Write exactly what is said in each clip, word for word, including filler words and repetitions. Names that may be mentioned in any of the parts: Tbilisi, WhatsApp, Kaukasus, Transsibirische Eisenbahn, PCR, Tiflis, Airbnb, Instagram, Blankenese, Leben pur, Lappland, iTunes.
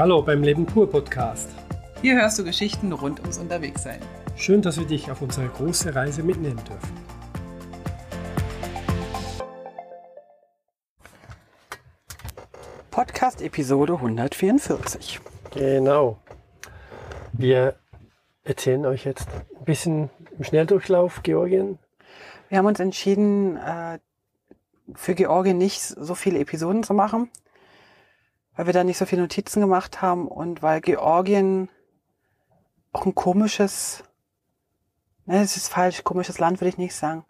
Hallo beim Leben pur Podcast. Hier hörst du Geschichten rund ums Unterwegssein. Schön, dass wir dich auf unsere große Reise mitnehmen dürfen. Podcast Episode hundertvierundvierzig. Genau. Wir erzählen euch jetzt ein bisschen im Schnelldurchlauf Georgien. Wir haben uns entschieden, für Georgien nicht so viele Episoden zu machen, weil wir da nicht so viele Notizen gemacht haben und weil Georgien auch ein komisches, ne, es ist falsch, komisches Land will ich nicht sagen.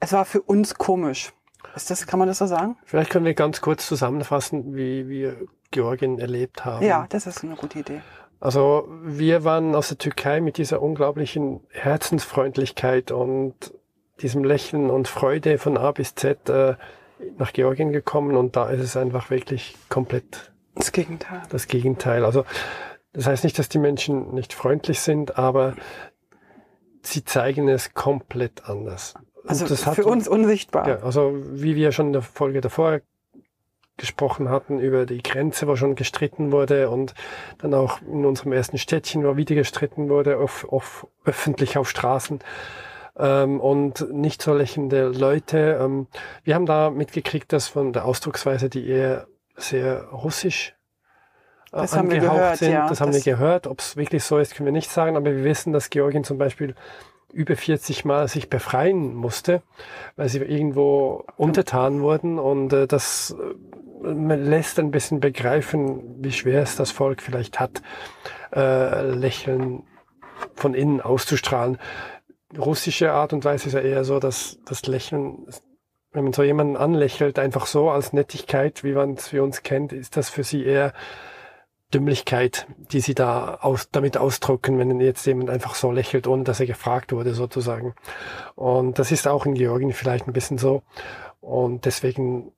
Es war für uns komisch. Ist das, kann man das so sagen? Vielleicht können wir ganz kurz zusammenfassen, wie wir Georgien erlebt haben. Ja, das ist eine gute Idee. Also wir waren aus der Türkei mit dieser unglaublichen Herzensfreundlichkeit und diesem Lächeln und Freude von A bis Z äh, nach Georgien gekommen, und da ist es einfach wirklich komplett das Gegenteil. Das Gegenteil. Also das heißt nicht, dass die Menschen nicht freundlich sind, aber sie zeigen es komplett anders. Also das für uns unsichtbar. Ja, also wie wir schon in der Folge davor gesprochen hatten, über die Grenze, wo schon gestritten wurde, und dann auch in unserem ersten Städtchen, wo wieder gestritten wurde, auf, auf, öffentlich auf Straßen. Ähm, und nicht so lächelnde Leute. Ähm, wir haben da mitgekriegt, dass von der Ausdrucksweise, die eher sehr russisch äh, das angehaucht haben wir gehört, sind. Ja, das haben das wir gehört. Ob es wirklich so ist, können wir nicht sagen. Aber wir wissen, dass Georgien zum Beispiel über vierzig Mal sich befreien musste, weil sie irgendwo untertan wurden. Und äh, das äh, man lässt ein bisschen begreifen, wie schwer es das Volk vielleicht hat, äh, Lächeln von innen auszustrahlen. Russische Art und Weise ist ja eher so, dass das Lächeln, wenn man so jemanden anlächelt, einfach so als Nettigkeit, wie man es für uns kennt, ist das für sie eher Dümmlichkeit, die sie da aus, damit ausdrücken, wenn jetzt jemand einfach so lächelt, ohne dass er gefragt wurde sozusagen. Und das ist auch in Georgien vielleicht ein bisschen so. Und deswegen,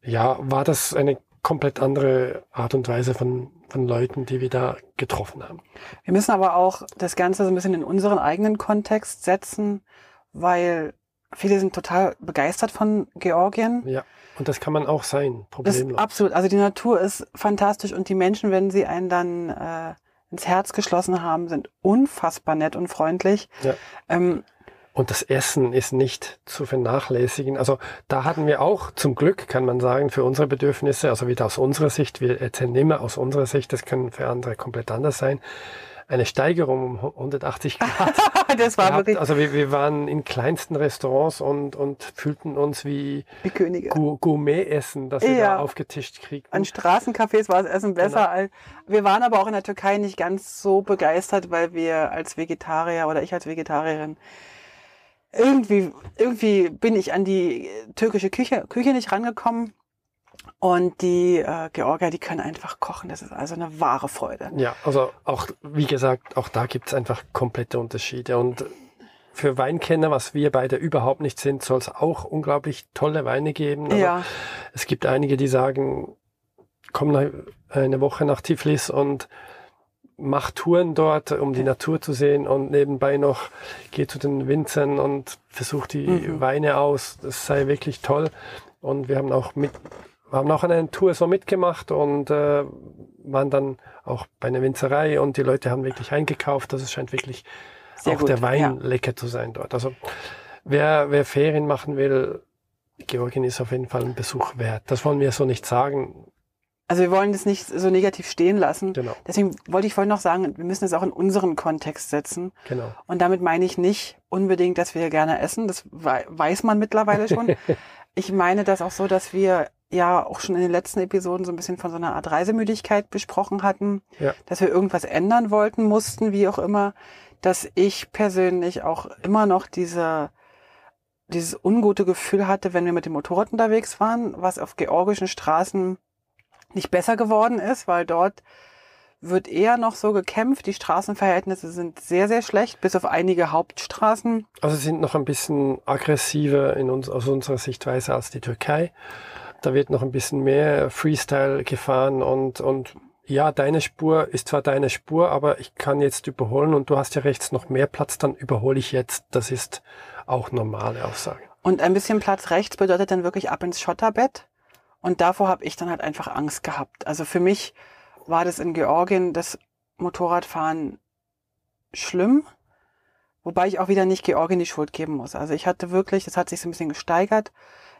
ja, war das eine komplett andere Art und Weise von, von Leuten, die wir da getroffen haben. Wir müssen aber auch das Ganze so ein bisschen in unseren eigenen Kontext setzen, weil viele sind total begeistert von Georgien. Ja, und das kann man auch sein, problemlos. Absolut, also die Natur ist fantastisch und die Menschen, wenn sie einen dann äh, ins Herz geschlossen haben, sind unfassbar nett und freundlich. Ja. Ähm, Und das Essen ist nicht zu vernachlässigen. Also da hatten wir auch zum Glück, kann man sagen, für unsere Bedürfnisse, also wieder aus unserer Sicht, wir erzählen immer aus unserer Sicht, das können für andere komplett anders sein, eine Steigerung um hundertachtzig Grad. Das war wirklich. Also wir, wir waren in kleinsten Restaurants und, und fühlten uns wie, wie Könige. Gu- Gourmet-Essen, das wir ja da aufgetischt kriegten. An Straßencafés war das Essen besser. Genau. Wir waren aber auch in der Türkei nicht ganz so begeistert, weil wir als Vegetarier oder ich als Vegetarierin Irgendwie, irgendwie bin ich an die türkische Küche, Küche nicht rangekommen, und die äh, Georgier, die können einfach kochen. Das ist also eine wahre Freude. Ja, also auch, wie gesagt, auch da gibt es einfach komplette Unterschiede. Und für Weinkenner, was wir beide überhaupt nicht sind, soll es auch unglaublich tolle Weine geben. Aber ja. Es gibt einige, die sagen, komm eine Woche nach Tiflis und mach Touren dort, um die Natur zu sehen, und nebenbei noch geh zu den Winzern und versuch die mhm. Weine aus. Das sei wirklich toll. Und wir haben auch mit, haben auch eine Tour so mitgemacht und äh, waren dann auch bei einer Winzerei, und die Leute haben wirklich eingekauft. Das scheint wirklich sehr auch gut. Der Wein ja. lecker zu sein dort. Also wer, wer Ferien machen will, Georgien ist auf jeden Fall ein Besuch wert. Das wollen wir so nicht sagen. Also wir wollen das nicht so negativ stehen lassen. Genau. Deswegen wollte ich vorhin noch sagen, wir müssen es auch in unseren Kontext setzen. Genau. Und damit meine ich nicht unbedingt, dass wir gerne essen. Das weiß man mittlerweile schon. Ich meine das auch so, dass wir ja auch schon in den letzten Episoden so ein bisschen von so einer Art Reisemüdigkeit besprochen hatten, ja. dass wir irgendwas ändern wollten, mussten, wie auch immer. Dass ich persönlich auch immer noch diese... dieses ungute Gefühl hatte, wenn wir mit dem Motorrad unterwegs waren, was auf georgischen Straßen nicht besser geworden ist, weil dort wird eher noch so gekämpft. Die Straßenverhältnisse sind sehr, sehr schlecht, bis auf einige Hauptstraßen. Also sind noch ein bisschen aggressiver in uns, aus unserer Sichtweise, als die Türkei. Da wird noch ein bisschen mehr Freestyle gefahren und, und ja, deine Spur ist zwar deine Spur, aber ich kann jetzt überholen und du hast ja rechts noch mehr Platz, dann überhole ich jetzt. Das ist auch normale Aussage. Und ein bisschen Platz rechts bedeutet dann wirklich ab ins Schotterbett. Und davor habe ich dann halt einfach Angst gehabt. Also für mich war das in Georgien, das Motorradfahren, schlimm. Wobei ich auch wieder nicht Georgien die Schuld geben muss. Also ich hatte wirklich, das hat sich so ein bisschen gesteigert.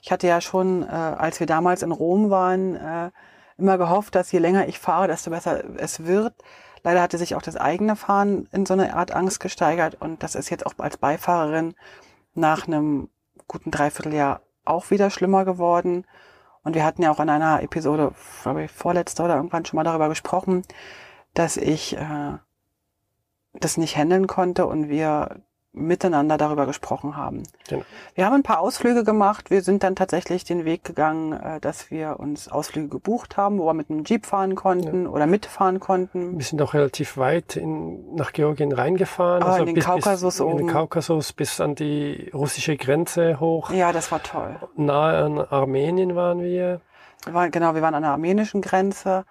Ich hatte ja schon, äh, als wir damals in Rom waren, äh, immer gehofft, dass je länger ich fahre, desto besser es wird. Leider hatte sich auch das eigene Fahren in so eine Art Angst gesteigert. Und das ist jetzt auch als Beifahrerin nach einem guten Dreivierteljahr auch wieder schlimmer geworden. Und wir hatten ja auch in einer Episode, glaube ich, vorletzter oder irgendwann schon mal darüber gesprochen, dass ich äh, das nicht handeln konnte und wir miteinander darüber gesprochen haben. Genau. Wir haben ein paar Ausflüge gemacht. Wir sind dann tatsächlich den Weg gegangen, dass wir uns Ausflüge gebucht haben, wo wir mit einem Jeep fahren konnten, ja, oder mitfahren konnten. Wir sind auch relativ weit in, nach Georgien reingefahren. Ah, also in den bis, Kaukasus bis, oben. In den Kaukasus bis an die russische Grenze hoch. Ja, das war toll. Nahe an Armenien waren wir. wir waren, genau, wir waren an der armenischen Grenze.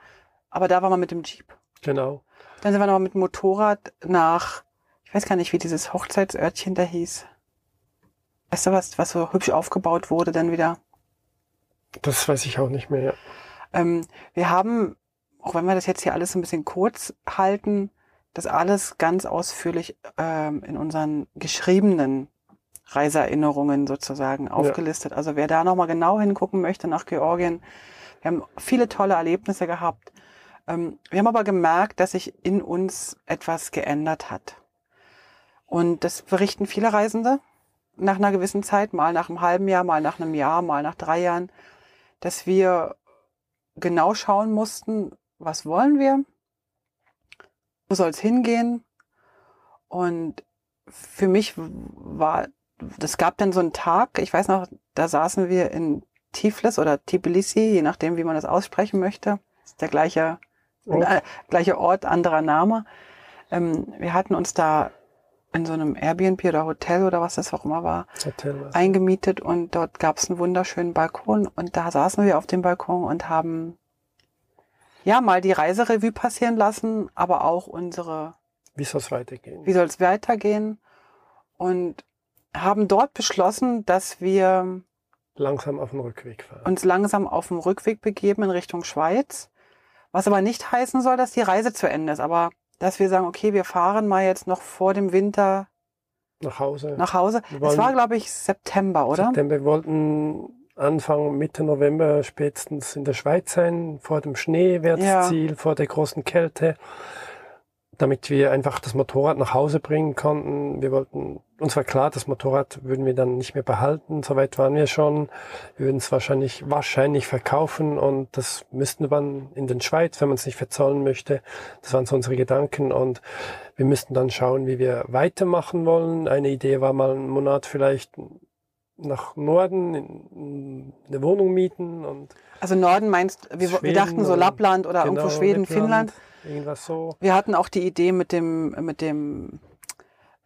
Aber da waren wir mit dem Jeep. Genau. Dann sind wir noch mit dem Motorrad nach... Ich weiß gar nicht, wie dieses Hochzeitsörtchen da hieß. Weißt du, was, was so hübsch aufgebaut wurde dann wieder? Das weiß ich auch nicht mehr, ja. Ähm, wir haben, auch wenn wir das jetzt hier alles ein bisschen kurz halten, das alles ganz ausführlich ähm, in unseren geschriebenen Reiseerinnerungen sozusagen aufgelistet. Ja. Also wer da nochmal genau hingucken möchte nach Georgien, wir haben viele tolle Erlebnisse gehabt. Ähm, wir haben aber gemerkt, dass sich in uns etwas geändert hat. Und das berichten viele Reisende nach einer gewissen Zeit, mal nach einem halben Jahr, mal nach einem Jahr, mal nach drei Jahren, dass wir genau schauen mussten, was wollen wir, wo soll es hingehen. Und für mich war, das gab dann so einen Tag, ich weiß noch, da saßen wir in Tiflis oder Tbilisi, je nachdem, wie man das aussprechen möchte. Das ist der gleiche, oh. äh, gleiche Ort, anderer Name. Ähm, wir hatten uns da in so einem Airbnb oder Hotel oder was das auch immer war, Hotel, also. eingemietet, und dort gab es einen wunderschönen Balkon, und da saßen wir auf dem Balkon und haben ja mal die Reiserevue passieren lassen, aber auch unsere... Wie soll es weitergehen? Wie soll es weitergehen? Und haben dort beschlossen, dass wir... Langsam auf dem Rückweg fahren. Uns langsam auf dem Rückweg begeben in Richtung Schweiz, was aber nicht heißen soll, dass die Reise zu Ende ist, aber... dass wir sagen, okay, wir fahren mal jetzt noch vor dem Winter nach Hause. Nach Hause. Es war, glaube ich, September, oder? September. Wir wollten Anfang, Mitte November spätestens in der Schweiz sein, vor dem Schnee wäre das ja Ziel, vor der großen Kälte, damit wir einfach das Motorrad nach Hause bringen konnten. Wir wollten, uns war klar, das Motorrad würden wir dann nicht mehr behalten, soweit waren wir schon. Wir würden es wahrscheinlich, wahrscheinlich verkaufen, und das müssten wir dann in den Schweiz, wenn man es nicht verzollen möchte. Das waren so unsere Gedanken, und wir müssten dann schauen, wie wir weitermachen wollen. Eine Idee war mal einen Monat vielleicht nach Norden, in eine Wohnung mieten. Und also Norden meinst, wir, wir dachten so Lappland oder genau, irgendwo Schweden, Lappland, Finnland. Irgendwas so. Wir hatten auch die Idee, mit dem, mit dem,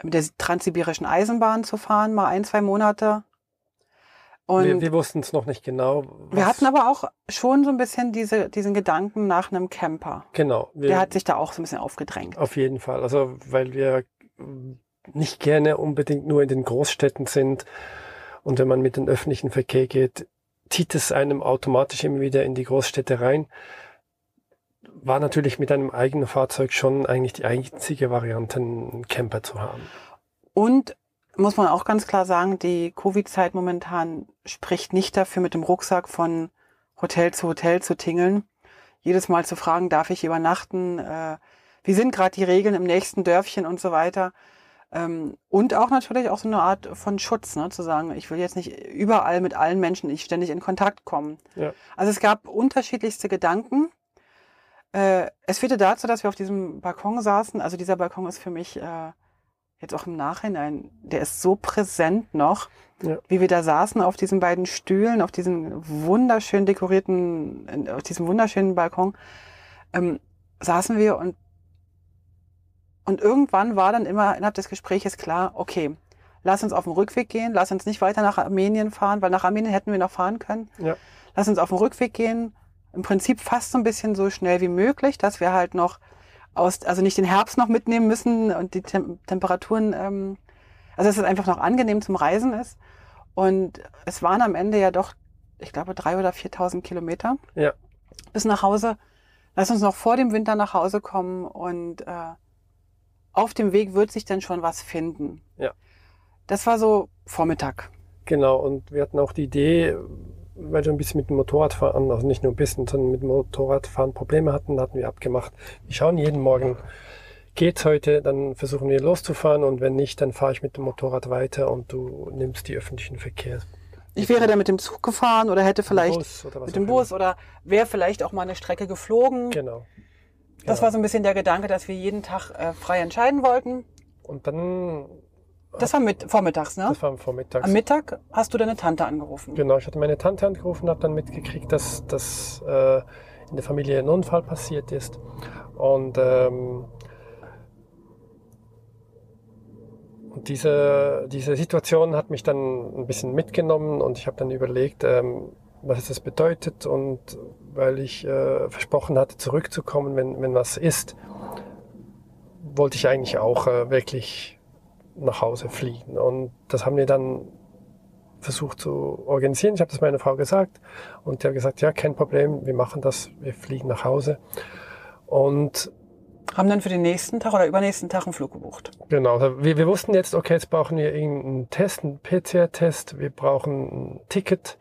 mit der Transsibirischen Eisenbahn zu fahren, mal ein, zwei Monate. Und wir, wir wussten es noch nicht genau. Wir hatten aber auch schon so ein bisschen diese, diesen Gedanken nach einem Camper. Genau. Wir, der hat sich da auch so ein bisschen aufgedrängt. Auf jeden Fall. Also, weil wir nicht gerne unbedingt nur in den Großstädten sind. Und wenn man mit dem öffentlichen Verkehr geht, zieht es einem automatisch immer wieder in die Großstädte rein. War natürlich mit einem eigenen Fahrzeug schon eigentlich die einzige Variante, einen Camper zu haben. Und muss man auch ganz klar sagen, die Covid-Zeit momentan spricht nicht dafür, mit dem Rucksack von Hotel zu Hotel zu tingeln. Jedes Mal zu fragen, darf ich übernachten? Äh, wie sind gerade die Regeln im nächsten Dörfchen und so weiter? Ähm, und auch natürlich auch so eine Art von Schutz, ne? Zu sagen, ich will jetzt nicht überall mit allen Menschen ich ständig in Kontakt kommen. Ja. Also es gab unterschiedlichste Gedanken. Es führte dazu, dass wir auf diesem Balkon saßen. Also dieser Balkon ist für mich äh, jetzt auch im Nachhinein, der ist so präsent noch, ja, wie wir da saßen auf diesen beiden Stühlen, auf diesem wunderschön dekorierten, auf diesem wunderschönen Balkon, ähm, saßen wir und und irgendwann war dann immer innerhalb des Gesprächs klar, okay, lass uns auf den Rückweg gehen, lass uns nicht weiter nach Armenien fahren, weil nach Armenien hätten wir noch fahren können. Ja. Lass uns auf den Rückweg gehen. Im Prinzip fast so ein bisschen so schnell wie möglich, dass wir halt noch aus, also nicht den Herbst noch mitnehmen müssen und die Tem- Temperaturen, ähm, also dass es einfach noch angenehm zum Reisen ist. Und es waren am Ende ja doch, ich glaube, drei oder viertausend Kilometer, ja, bis nach Hause. Lass uns noch vor dem Winter nach Hause kommen und äh, auf dem Weg wird sich dann schon was finden. Ja. Das war so Vormittag. Genau, und wir hatten auch die Idee, weil wir ein bisschen mit dem Motorradfahren, also nicht nur ein bisschen, sondern mit dem Motorradfahren Probleme hatten, hatten wir abgemacht. Wir schauen jeden Morgen, geht's heute, dann versuchen wir loszufahren und wenn nicht, dann fahre ich mit dem Motorrad weiter und du nimmst die öffentlichen Verkehrs. Ich wäre da mit dem Zug gefahren oder hätte vielleicht oder mit dem Bus oder wäre vielleicht auch mal eine Strecke geflogen. Genau. Das war so ein bisschen der Gedanke, dass wir jeden Tag äh, frei entscheiden wollten. Und dann... Das war mit, vormittags, ne? Das war vormittags. Am Mittag hast du deine Tante angerufen. Genau, ich hatte meine Tante angerufen und habe dann mitgekriegt, dass, dass äh, in der Familie ein Unfall passiert ist. Und, ähm, und diese, diese Situation hat mich dann ein bisschen mitgenommen und ich habe dann überlegt, ähm, was das bedeutet. Und weil ich äh, versprochen hatte, zurückzukommen, wenn, wenn was ist, wollte ich eigentlich auch äh, wirklich... nach Hause fliegen. Und das haben wir dann versucht zu organisieren. Ich habe das meiner Frau gesagt und die hat gesagt, ja, kein Problem, wir machen das, wir fliegen nach Hause. Und haben dann für den nächsten Tag oder übernächsten Tag einen Flug gebucht. Genau, wir, wir wussten jetzt, okay, jetzt brauchen wir irgendeinen Test, einen P C R-Test, wir brauchen ein Ticket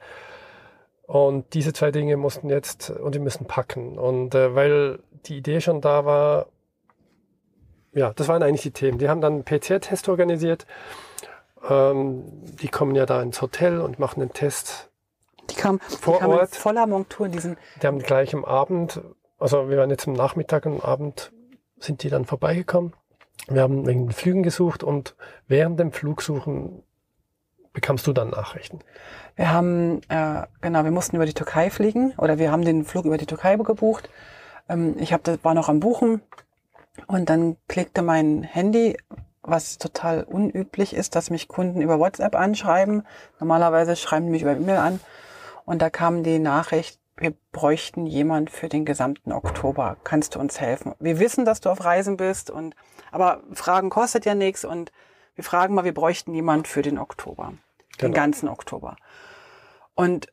und diese zwei Dinge mussten jetzt, und wir müssen packen. Und äh, weil die Idee schon da war, ja, das waren eigentlich die Themen. Die haben dann einen P C R-Test organisiert. Ähm, die kommen ja da ins Hotel und machen einen Test die kam, vor die kamen Ort. Voller Montur in diesen. Die haben gleich am Abend, also wir waren jetzt am Nachmittag und am Abend sind die dann vorbeigekommen. Wir haben wegen den Flügen gesucht und während dem Flugsuchen bekamst du dann Nachrichten. Wir haben, äh, genau, wir mussten über die Türkei fliegen oder wir haben den Flug über die Türkei gebucht. Ähm, ich hab, das war noch am Buchen. Und dann klickte mein Handy, was total unüblich ist, dass mich Kunden über WhatsApp anschreiben. Normalerweise schreiben die mich über E-Mail an. Und da kam die Nachricht, wir bräuchten jemanden für den gesamten Oktober. Kannst du uns helfen? Wir wissen, dass du auf Reisen bist, und aber Fragen kostet ja nichts. Und wir fragen mal, wir bräuchten jemanden für den Oktober, genau. Den ganzen Oktober. Und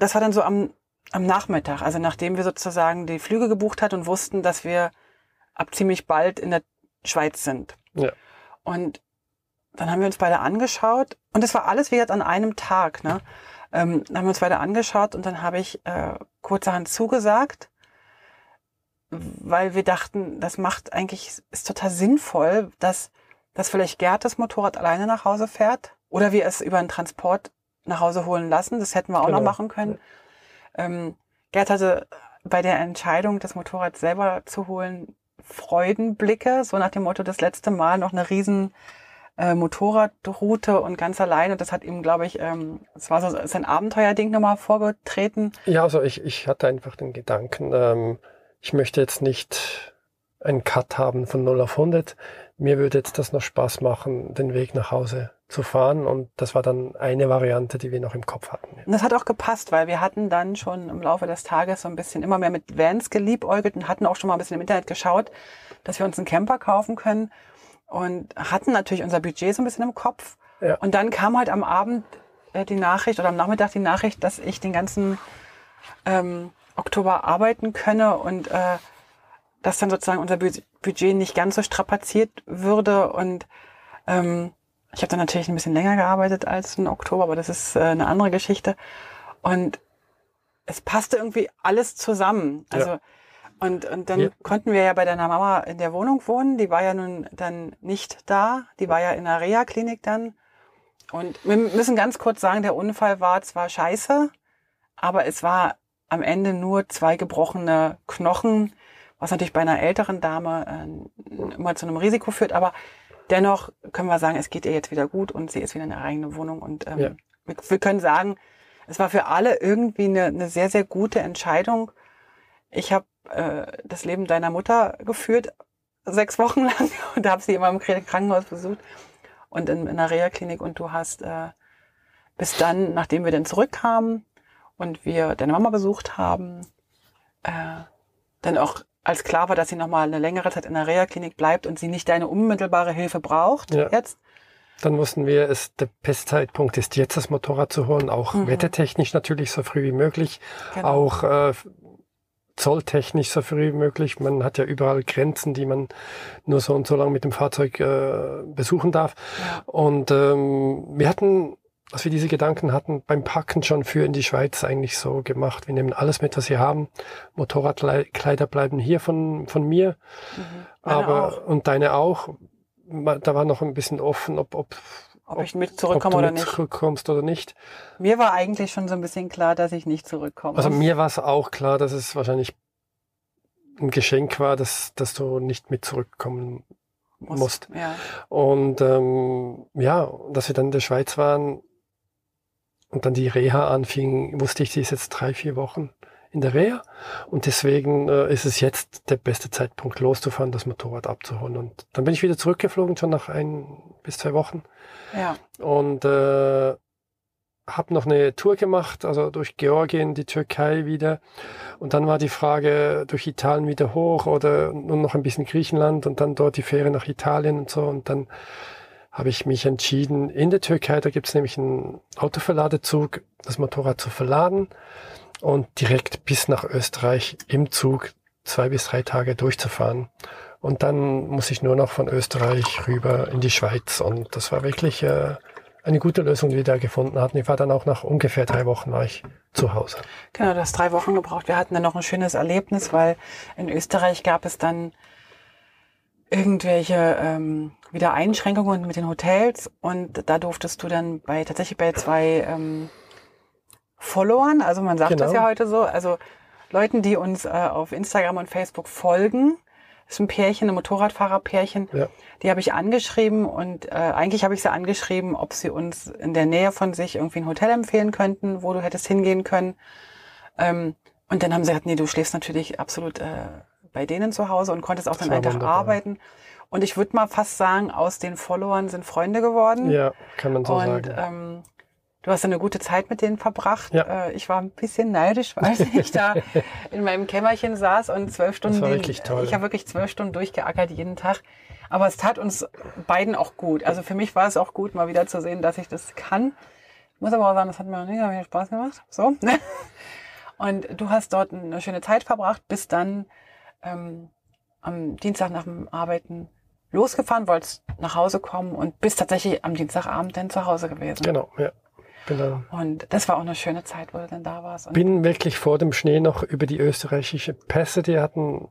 das war dann so am, am Nachmittag, also nachdem wir sozusagen die Flüge gebucht hatten und wussten, dass wir ab ziemlich bald in der Schweiz sind. Ja. Und dann haben wir uns beide angeschaut und es war alles wie jetzt an einem Tag. Ne? Ähm, dann haben wir uns beide angeschaut und dann habe ich äh, kurzerhand zugesagt, weil wir dachten, das macht eigentlich, ist total sinnvoll, dass, dass vielleicht Gerd das Motorrad alleine nach Hause fährt oder wir es über einen Transport nach Hause holen lassen. Das hätten wir auch genau. noch machen können. Ähm, Gerd hatte bei der Entscheidung, das Motorrad selber zu holen, Freudenblicke, so nach dem Motto, das letzte Mal noch eine riesen äh, Motorradroute und ganz allein. Und das hat ihm, glaube ich, ähm, das war so sein Abenteuerding nochmal vorgetreten. Ja, also ich, ich hatte einfach den Gedanken, ähm, ich möchte jetzt nicht einen Cut haben von null auf hundert. Mir würde jetzt das noch Spaß machen, den Weg nach Hause zu fahren. Und das war dann eine Variante, die wir noch im Kopf hatten. Und das hat auch gepasst, weil wir hatten dann schon im Laufe des Tages so ein bisschen immer mehr mit Vans geliebäugelt und hatten auch schon mal ein bisschen im Internet geschaut, dass wir uns einen Camper kaufen können und hatten natürlich unser Budget so ein bisschen im Kopf. Ja. Und dann kam halt am Abend die Nachricht oder am Nachmittag die Nachricht, dass ich den ganzen ähm, Oktober arbeiten könne und äh, dass dann sozusagen unser Budget nicht ganz so strapaziert würde und ähm, ich habe dann natürlich ein bisschen länger gearbeitet als im Oktober, aber das ist äh, eine andere Geschichte. Und es passte irgendwie alles zusammen. Also ja. und, und dann ja. konnten wir ja bei deiner Mama in der Wohnung wohnen. Die war ja nun dann nicht da. Die war ja in der Reha-Klinik dann. Und wir müssen ganz kurz sagen, der Unfall war zwar scheiße, aber es war am Ende nur zwei gebrochene Knochen, was natürlich bei einer älteren Dame äh, immer zu einem Risiko führt, aber dennoch können wir sagen, es geht ihr jetzt wieder gut und sie ist wieder in ihrer eigenen Wohnung. Und ähm, ja. wir, wir können sagen, es war für alle irgendwie eine, eine sehr, sehr gute Entscheidung. Ich habe äh, das Leben deiner Mutter geführt, sechs Wochen lang, und habe sie immer im Krankenhaus besucht und in, in der Reha-Klinik. Und du hast äh, bis dann, nachdem wir dann zurückkamen und wir deine Mama besucht haben, äh, dann auch als klar war, dass sie nochmal eine längere Zeit in der Reha-Klinik bleibt und sie nicht deine unmittelbare Hilfe braucht ja. jetzt. Dann mussten wir es, der Bestzeitpunkt ist jetzt, das Motorrad zu holen, auch mhm. wettertechnisch natürlich so früh wie möglich, genau. auch äh, zolltechnisch so früh wie möglich. Man hat ja überall Grenzen, die man nur so und so lange mit dem Fahrzeug äh, besuchen darf. Und ähm, wir hatten, als wir diese Gedanken hatten, beim Packen schon für in die Schweiz eigentlich so gemacht. Wir nehmen alles mit, was wir haben. Motorradkleider bleiben hier von, von mir. Mhm. Aber auch. Und deine auch. Da war noch ein bisschen offen, ob, ob, ob, ob ich mit zurückkomme oder nicht. Ob du zurückkommst oder nicht. Mir war eigentlich schon so ein bisschen klar, dass ich nicht zurückkomme. Also mir war es auch klar, dass es wahrscheinlich ein Geschenk war, dass, dass du nicht mit zurückkommen musst. musst. Ja. Und ähm, ja, dass wir dann in der Schweiz waren und dann die Reha anfing, wusste ich, die ist jetzt drei, vier Wochen in der Reha. Und deswegen äh, ist es jetzt der beste Zeitpunkt, loszufahren, das Motorrad abzuholen. Und dann bin ich wieder zurückgeflogen, schon nach ein bis zwei Wochen. Ja. Und äh, habe noch eine Tour gemacht, also durch Georgien, die Türkei wieder. Und dann war die Frage, durch Italien wieder hoch oder nur noch ein bisschen Griechenland und dann dort die Fähre nach Italien und so. Und dann habe ich mich entschieden, in der Türkei, da gibt es nämlich einen Autoverladezug, das Motorrad zu verladen und direkt bis nach Österreich im Zug zwei bis drei Tage durchzufahren. Und dann muss ich nur noch von Österreich rüber in die Schweiz. Und das war wirklich äh, eine gute Lösung, die wir da gefunden hatten. Ich war dann auch nach ungefähr drei Wochen war ich zu Hause. Genau, du hast drei Wochen gebraucht. Wir hatten dann noch ein schönes Erlebnis, weil in Österreich gab es dann irgendwelche ähm, wieder Einschränkungen mit den Hotels. Und da durftest du dann bei tatsächlich bei zwei... Ähm, Followern, also man sagt genau. Das ja heute so, also Leuten, die uns äh, auf Instagram und Facebook folgen, das ist ein Pärchen, ein Motorradfahrerpärchen, ja. Die habe ich angeschrieben und äh, eigentlich habe ich sie angeschrieben, ob sie uns in der Nähe von sich irgendwie ein Hotel empfehlen könnten, wo du hättest hingehen können. Ähm, und dann haben sie gesagt, nee, du schläfst natürlich absolut äh, bei denen zu Hause und konntest auch dann einfach arbeiten. Und ich würde mal fast sagen, aus den Followern sind Freunde geworden. Ja, kann man so und, sagen. Ähm, Du hast eine gute Zeit mit denen verbracht. Ja. Ich war ein bisschen neidisch, weil ich da in meinem Kämmerchen saß und zwölf Stunden. Das war wirklich toll. Ich habe wirklich zwölf Stunden durchgeackert jeden Tag. Aber es tat uns beiden auch gut. Also für mich war es auch gut, mal wieder zu sehen, dass ich das kann. Ich muss aber auch sagen, das hat mir noch nicht so viel Spaß gemacht. So. Und du hast dort eine schöne Zeit verbracht, bist dann ähm, am Dienstag nach dem Arbeiten losgefahren, wolltest nach Hause kommen und bist tatsächlich am Dienstagabend dann zu Hause gewesen. Genau, ja. Genau. Und das war auch eine schöne Zeit, wo du dann da warst. Und bin wirklich vor dem Schnee noch über die österreichische Pässe. Die hatten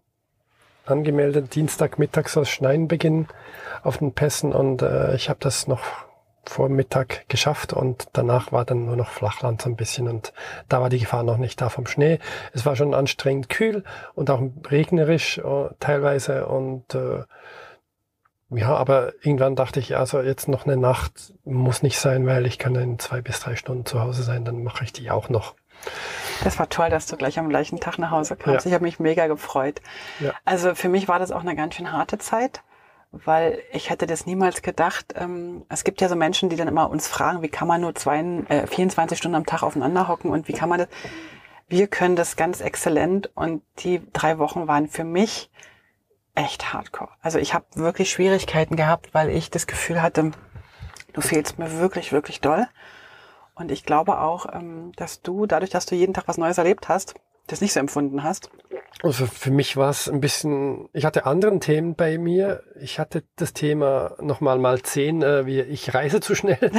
angemeldet, Dienstagmittag soll Schneien beginnen auf den Pässen. Und äh, ich habe das noch vor Mittag geschafft. Und danach war dann nur noch Flachland so ein bisschen. Und da war die Gefahr noch nicht da vom Schnee. Es war schon anstrengend kühl und auch regnerisch äh, teilweise. Und äh, ja, aber irgendwann dachte ich, also jetzt noch eine Nacht muss nicht sein, weil ich kann in zwei bis drei Stunden zu Hause sein, dann mache ich die auch noch. Das war toll, dass du gleich am gleichen Tag nach Hause kamst. Ja. Ich habe mich mega gefreut. Ja. Also für mich war das auch eine ganz schön harte Zeit, weil ich hätte das niemals gedacht. Es gibt ja so Menschen, die dann immer uns fragen, wie kann man nur zwei, äh, vierundzwanzig Stunden am Tag aufeinander hocken und wie kann man das? Wir können das ganz exzellent und die drei Wochen waren für mich echt hardcore. Also ich habe wirklich Schwierigkeiten gehabt, weil ich das Gefühl hatte, du fehlst mir wirklich, wirklich doll. Und ich glaube auch, dass du, dadurch, dass du jeden Tag was Neues erlebt hast, das nicht so empfunden hast. Also für mich war es ein bisschen, ich hatte anderen Themen bei mir. Ich hatte das Thema nochmal mal zehn, wie ich reise zu schnell.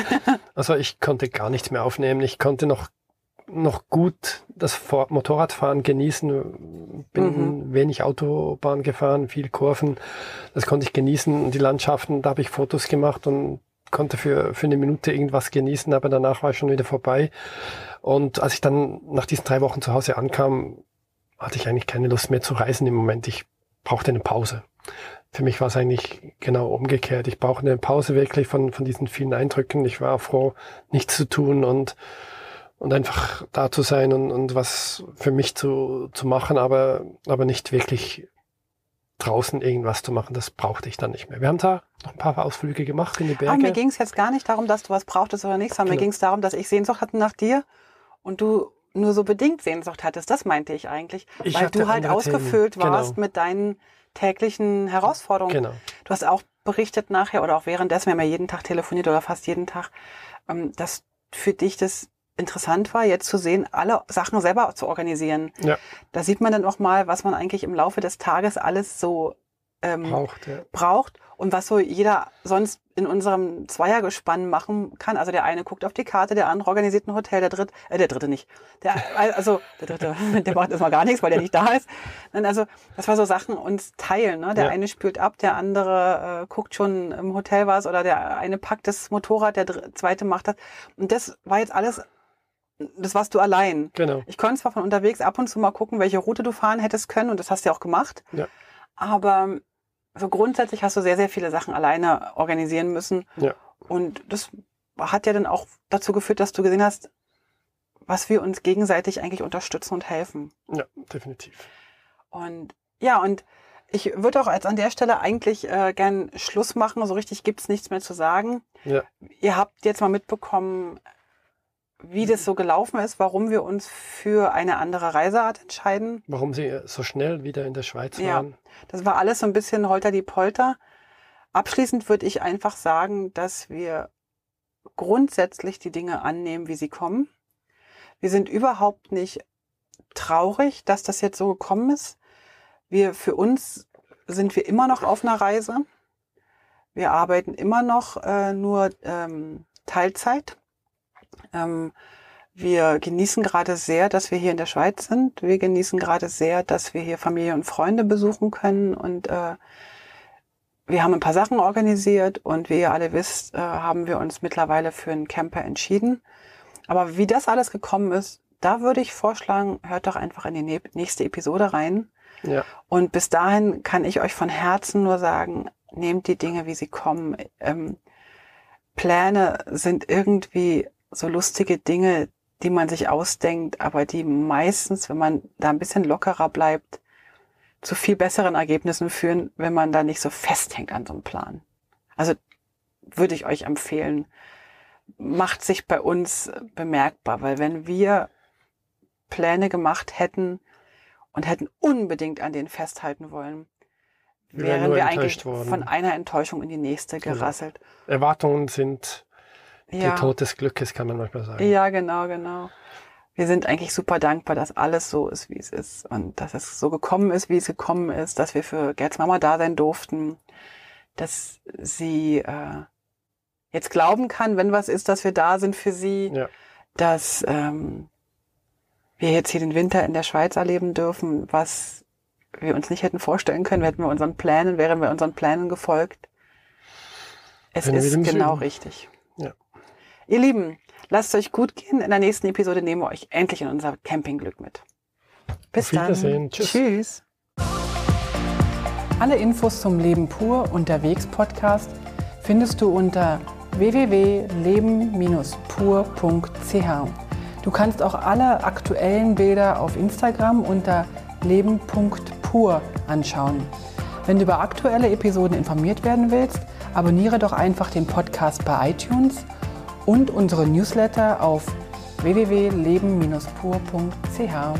Also ich konnte gar nichts mehr aufnehmen. Ich konnte noch noch gut das Motorradfahren genießen, bin mhm. wenig Autobahn gefahren, viel Kurven, das konnte ich genießen, die Landschaften, da habe ich Fotos gemacht und konnte für, für eine Minute irgendwas genießen, aber danach war ich schon wieder vorbei. Und als ich dann nach diesen drei Wochen zu Hause ankam, hatte ich eigentlich keine Lust mehr zu reisen im Moment, ich brauchte eine Pause. Für mich war es eigentlich genau umgekehrt, ich brauchte eine Pause wirklich von, von diesen vielen Eindrücken, ich war froh, nichts zu tun und Und einfach da zu sein und, und was für mich zu, zu machen, aber, aber nicht wirklich draußen irgendwas zu machen, das brauchte ich dann nicht mehr. Wir haben da noch ein paar Ausflüge gemacht in die Berge. Aber mir ging es jetzt gar nicht darum, dass du was brauchtest oder nichts, sondern genau. Mir ging es darum, dass ich Sehnsucht hatte nach dir und du nur so bedingt Sehnsucht hattest. Das meinte ich eigentlich, ich weil du halt ausgefüllt Themen. warst genau. mit deinen täglichen Herausforderungen. Genau. Du hast auch berichtet nachher oder auch währenddessen, wir haben ja jeden Tag telefoniert oder fast jeden Tag, dass für dich das interessant war, jetzt zu sehen, alle Sachen selber zu organisieren. Ja. Da sieht man dann auch mal, was man eigentlich im Laufe des Tages alles so ähm, braucht, ja. braucht und was so jeder sonst in unserem Zweiergespann machen kann. Also der eine guckt auf die Karte, der andere organisiert ein Hotel, der dritte, äh, der dritte nicht. Der, also der dritte, der macht erstmal gar nichts, weil der nicht da ist. Also das war so Sachen uns teilen. Ne? Der ja. eine spült ab, der andere äh, guckt schon im Hotel was oder der eine packt das Motorrad, der dr- zweite macht das. Und das war jetzt alles, das warst du allein. Genau. Ich konnte zwar von unterwegs ab und zu mal gucken, welche Route du fahren hättest können und das hast du ja auch gemacht. Ja. Aber also grundsätzlich hast du sehr, sehr viele Sachen alleine organisieren müssen. Ja. Und das hat ja dann auch dazu geführt, dass du gesehen hast, was wir uns gegenseitig eigentlich unterstützen und helfen. Ja, definitiv. Und ja, und ich würde auch als an der Stelle eigentlich äh, gern Schluss machen. So richtig gibt es nichts mehr zu sagen. Ja. Ihr habt jetzt mal mitbekommen, wie das so gelaufen ist, warum wir uns für eine andere Reiseart entscheiden. Warum sie so schnell wieder in der Schweiz waren. Ja, das war alles so ein bisschen holter die Polter. Abschließend würde ich einfach sagen, dass wir grundsätzlich die Dinge annehmen, wie sie kommen. Wir sind überhaupt nicht traurig, dass das jetzt so gekommen ist. Wir, für uns sind wir immer noch auf einer Reise. Wir arbeiten immer noch äh, nur ähm, Teilzeit. Ähm, wir genießen gerade sehr, dass wir hier in der Schweiz sind. Wir genießen gerade sehr, dass wir hier Familie und Freunde besuchen können. Und äh, wir haben ein paar Sachen organisiert. Und wie ihr alle wisst, äh, haben wir uns mittlerweile für einen Camper entschieden. Aber wie das alles gekommen ist, da würde ich vorschlagen, hört doch einfach in die ne- nächste Episode rein. Ja. Und bis dahin kann ich euch von Herzen nur sagen, nehmt die Dinge, wie sie kommen. Ähm, Pläne sind irgendwie so lustige Dinge, die man sich ausdenkt, aber die meistens, wenn man da ein bisschen lockerer bleibt, zu viel besseren Ergebnissen führen, wenn man da nicht so festhängt an so einem Plan. Also würde ich euch empfehlen, macht sich bei uns bemerkbar, weil wenn wir Pläne gemacht hätten und hätten unbedingt an denen festhalten wollen, wären wir eigentlich von einer Enttäuschung in die nächste gerasselt. Ja. Erwartungen sind die ja. Tod des Glückes, kann man manchmal sagen. Ja, genau, genau. Wir sind eigentlich super dankbar, dass alles so ist, wie es ist. Und dass es so gekommen ist, wie es gekommen ist. Dass wir für Gerds Mama da sein durften. Dass sie äh, jetzt glauben kann, wenn was ist, dass wir da sind für sie. Ja. Dass ähm, wir jetzt hier den Winter in der Schweiz erleben dürfen, was wir uns nicht hätten vorstellen können. Hätten wir unseren Plänen, wären wir unseren Plänen gefolgt. Es ist genau richtig. Ja. Ihr Lieben, lasst es euch gut gehen. In der nächsten Episode nehmen wir euch endlich in unser Campingglück mit. Bis dann. Auf Wiedersehen. Tschüss. Tschüss. Alle Infos zum Leben pur unterwegs Podcast findest du unter w w w punkt leben dash pur punkt c h. Du kannst auch alle aktuellen Bilder auf Instagram unter leben punkt pur anschauen. Wenn du über aktuelle Episoden informiert werden willst, abonniere doch einfach den Podcast bei iTunes und unsere Newsletter auf w w w punkt leben dash pur punkt c h.